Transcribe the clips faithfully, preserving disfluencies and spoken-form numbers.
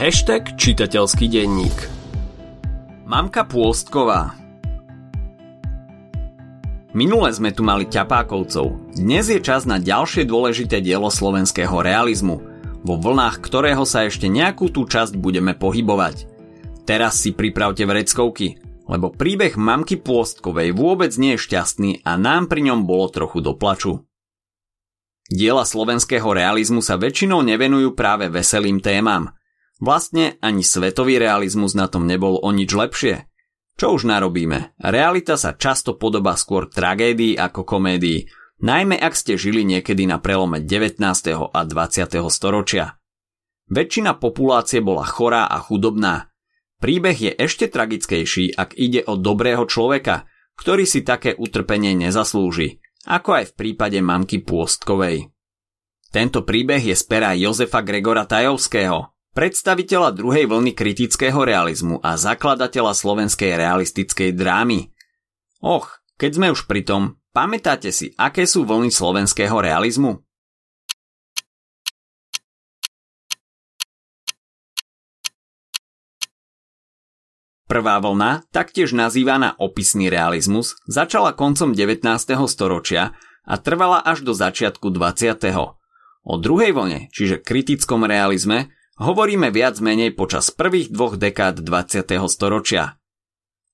Hashtag čitateľský denník. Mamka Pôstková. Minule sme tu mali ťapákovcov. Dnes je čas na ďalšie dôležité dielo slovenského realizmu, vo vlnách ktorého sa ešte nejakú tú časť budeme pohybovať. Teraz si pripravte vreckovky, lebo príbeh mamky Pôstkovej vôbec nie je šťastný a nám pri ňom bolo trochu do plaču. Diela slovenského realizmu sa väčšinou nevenujú práve veselým témam. Vlastne ani svetový realizmus na tom nebol o nič lepšie. Čo už narobíme? Realita sa často podobá skôr tragédii ako komédii, najmä ak ste žili niekedy na prelome devätnásteho a dvadsiateho storočia. Väčšina populácie bola chorá a chudobná. Príbeh je ešte tragickejší, ak ide o dobrého človeka, ktorý si také utrpenie nezaslúži, ako aj v prípade mamky Pôstkovej. Tento príbeh je z pera Jozefa Gregora Tajovského, predstaviteľa druhej vlny kritického realizmu a zakladateľa slovenskej realistickej drámy. Och, keď sme už pri tom, pamätáte si, aké sú vlny slovenského realizmu? Prvá vlna, taktiež nazývaná opisný realizmus, začala koncom devätnásteho storočia a trvala až do začiatku dvadsiateho. O druhej vlne, čiže kritickom realizme, hovoríme viac menej počas prvých dvoch dekád dvadsiateho storočia.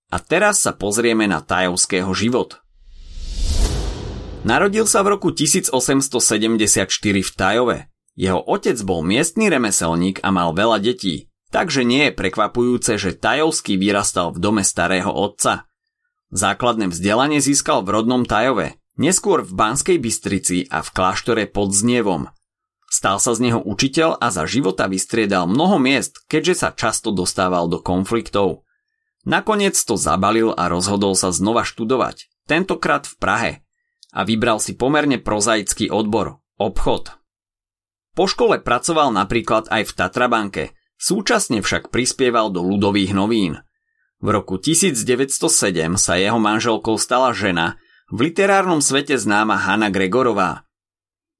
A teraz sa pozrieme na Tajovského život. Narodil sa v roku tisícosemstosedemdesiatštyri v Tajove. Jeho otec bol miestny remeselník a mal veľa detí, takže nie je prekvapujúce, že Tajovský vyrastal v dome starého otca. Základné vzdelanie získal v rodnom Tajove, neskôr v Banskej Bystrici a v kláštore pod Znievom. Stal sa z neho učiteľ a za života vystriedal mnoho miest, keďže sa často dostával do konfliktov. Nakoniec to zabalil a rozhodol sa znova študovať, tentokrát v Prahe, a vybral si pomerne prozaický odbor – obchod. Po škole pracoval napríklad aj v Tatrabanke, súčasne však prispieval do Ľudových novín. V roku tisícdeväťstosedem sa jeho manželkou stala žena, v literárnom svete známa Hana Gregorová.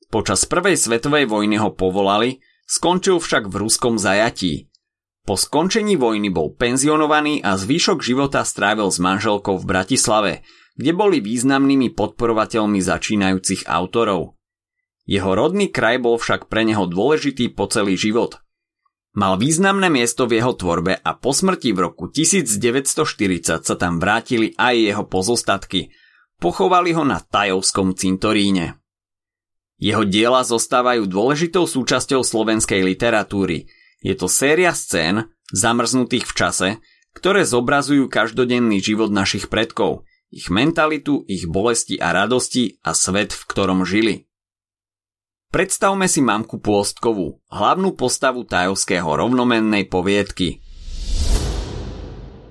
Počas prvej svetovej vojny ho povolali, skončil však v ruskom zajatí. Po skončení vojny bol penzionovaný a zvyšok života strávil s manželkou v Bratislave, kde boli významnými podporovateľmi začínajúcich autorov. Jeho rodný kraj bol však pre neho dôležitý po celý život. Mal významné miesto v jeho tvorbe a po smrti v roku tisícdeväťstoštyridsať sa tam vrátili aj jeho pozostatky. Pochovali ho na Tajovskom cintoríne. Jeho diela zostávajú dôležitou súčasťou slovenskej literatúry. Je to séria scén, zamrznutých v čase, ktoré zobrazujú každodenný život našich predkov, ich mentalitu, ich bolesti a radosti a svet, v ktorom žili. Predstavme si mamku Pôstkovú, hlavnú postavu Tajovského rovnomennej poviedky.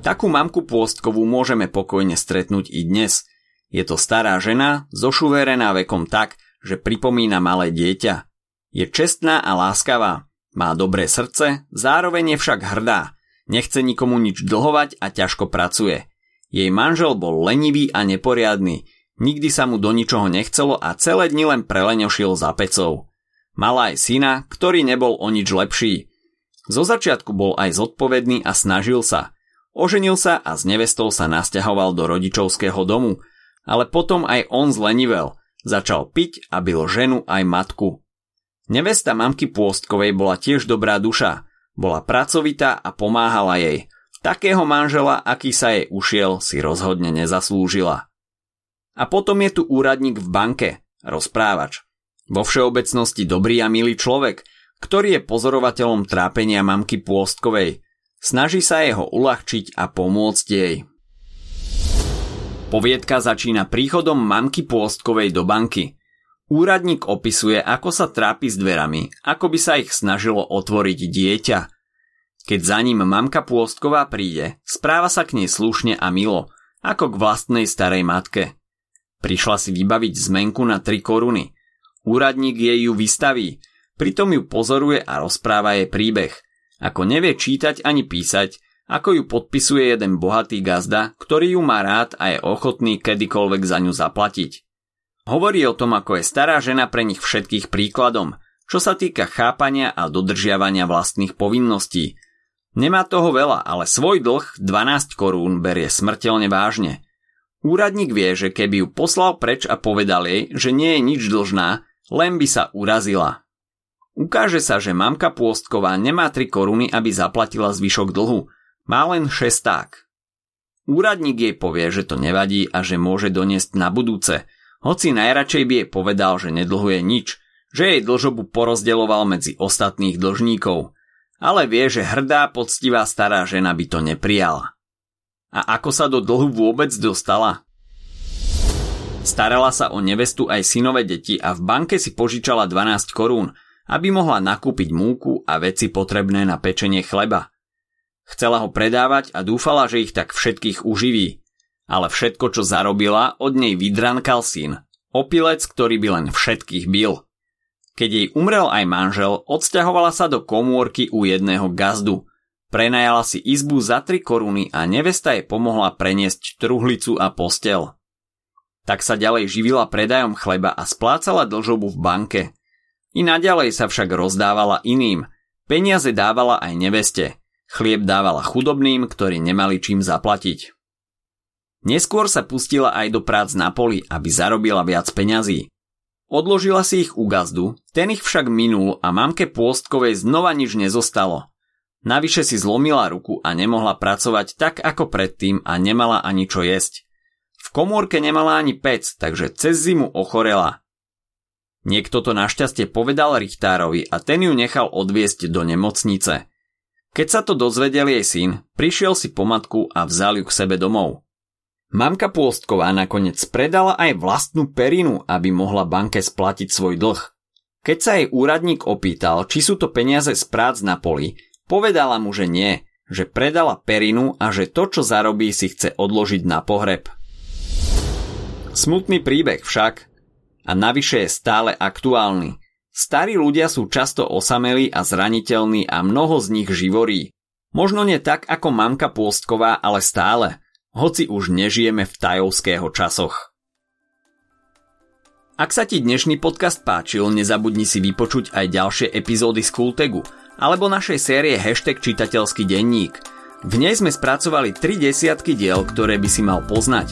Takú mamku Pôstkovú môžeme pokojne stretnúť i dnes. Je to stará žena, zošuverená vekom tak, že pripomína malé dieťa. Je čestná a láskavá, má dobré srdce, zároveň je však hrdá, nechce nikomu nič dlhovať a ťažko pracuje. Jej manžel bol lenivý a neporiadny, nikdy sa mu do ničoho nechcelo a celé dni len preleňošil za pecou. Mala aj syna, ktorý nebol o nič lepší. Zo začiatku bol aj zodpovedný a snažil sa. Oženil sa a s nevestou sa nasťahoval do rodičovského domu, ale potom aj on zlenivel. Začal piť a bil ženu aj matku. Nevesta mamky Pôstkovej bola tiež dobrá duša. Bola pracovitá a pomáhala jej. Takého manžela, aký sa jej ušiel, si rozhodne nezaslúžila. A potom je tu úradník v banke, rozprávač. Vo všeobecnosti dobrý a milý človek, ktorý je pozorovateľom trápenia mamky Pôstkovej. Snaží sa jeho uľahčiť a pomôcť jej. Poviedka začína príchodom mamky Pôstkovej do banky. Úradník opisuje, ako sa trápi s dverami, ako by sa ich snažilo otvoriť dieťa. Keď za ním mamka Pôstková príde, správa sa k nej slušne a milo, ako k vlastnej starej matke. Prišla si vybaviť zmenku na tri koruny. Úradník jej ju vystaví, pritom ju pozoruje a rozpráva jej príbeh. Ako nevie čítať ani písať, ako ju podpisuje jeden bohatý gazda, ktorý ju má rád a je ochotný kedykoľvek za ňu zaplatiť. Hovorí o tom, ako je stará žena pre nich všetkých príkladom, čo sa týka chápania a dodržiavania vlastných povinností, Nemá toho veľa, ale svoj dlh dvanásť korún berie smrteľne vážne. Úradník vie, že keby ju poslal preč a povedal jej, že nie je nič dlžná, len by sa urazila. Ukáže sa, že mamka Pôstková nemá tri koruny, aby zaplatila zvyšok dlhu. Má len šesták. Úradník jej povie, že to nevadí a že môže doniesť na budúce, hoci najradšej by jej povedal, že nedlhuje nič, že jej dlžobu porozdeľoval medzi ostatných dlžníkov. Ale vie, že hrdá, poctivá stará žena by to neprijala. A ako sa do dlhu vôbec dostala? Starala sa o nevestu aj synové deti a v banke si požičala dvanásť korún, aby mohla nakúpiť múku a veci potrebné na pečenie chleba. Chcela ho predávať a dúfala, že ich tak všetkých uživí. Ale všetko, čo zarobila, od nej vydrankal syn, opilec, ktorý by len všetkých bil. Keď jej umrel aj manžel, odsťahovala sa do komórky u jedného gazdu. Prenajala si izbu za tri koruny a nevesta jej pomohla preniesť truhlicu a postel. Tak sa ďalej živila predajom chleba a splácala dlžobu v banke. I naďalej sa však rozdávala iným. Peniaze dávala aj neveste. Chlieb dávala chudobným, ktorí nemali čím zaplatiť. Neskôr sa pustila aj do prác na poli, aby zarobila viac peňazí. Odložila si ich u gazdu, ten ich však minul a mamke Pôstkovej znova nič nezostalo. Navyše si zlomila ruku a nemohla pracovať tak ako predtým a nemala ani čo jesť. V komórke nemala ani pec, takže cez zimu ochorela. Niekto to našťastie povedal richtárovi a ten ju nechal odviesť do nemocnice. Keď sa to dozvedel jej syn, prišiel si po matku a vzal ju k sebe domov. Mamka Pôstková nakoniec predala aj vlastnú perinu, aby mohla banke splatiť svoj dlh. Keď sa jej úradník opýtal, či sú to peniaze z prác na poli, povedala mu, že nie, že predala perinu a že to, čo zarobí, si chce odložiť na pohreb. Smutný príbeh však. A navyše je stále aktuálny. Starí ľudia sú často osamelí a zraniteľní a mnoho z nich živorí. Možno nie tak ako mamka Pôstková, ale stále. Hoci už nežijeme v tajovského časoch. Ak sa ti dnešný podcast páčil, nezabudni si vypočuť aj ďalšie epizódy z Cooltagu alebo našej série hashtag čitateľský denník. V nej sme spracovali tri desiatky diel, ktoré by si mal poznať.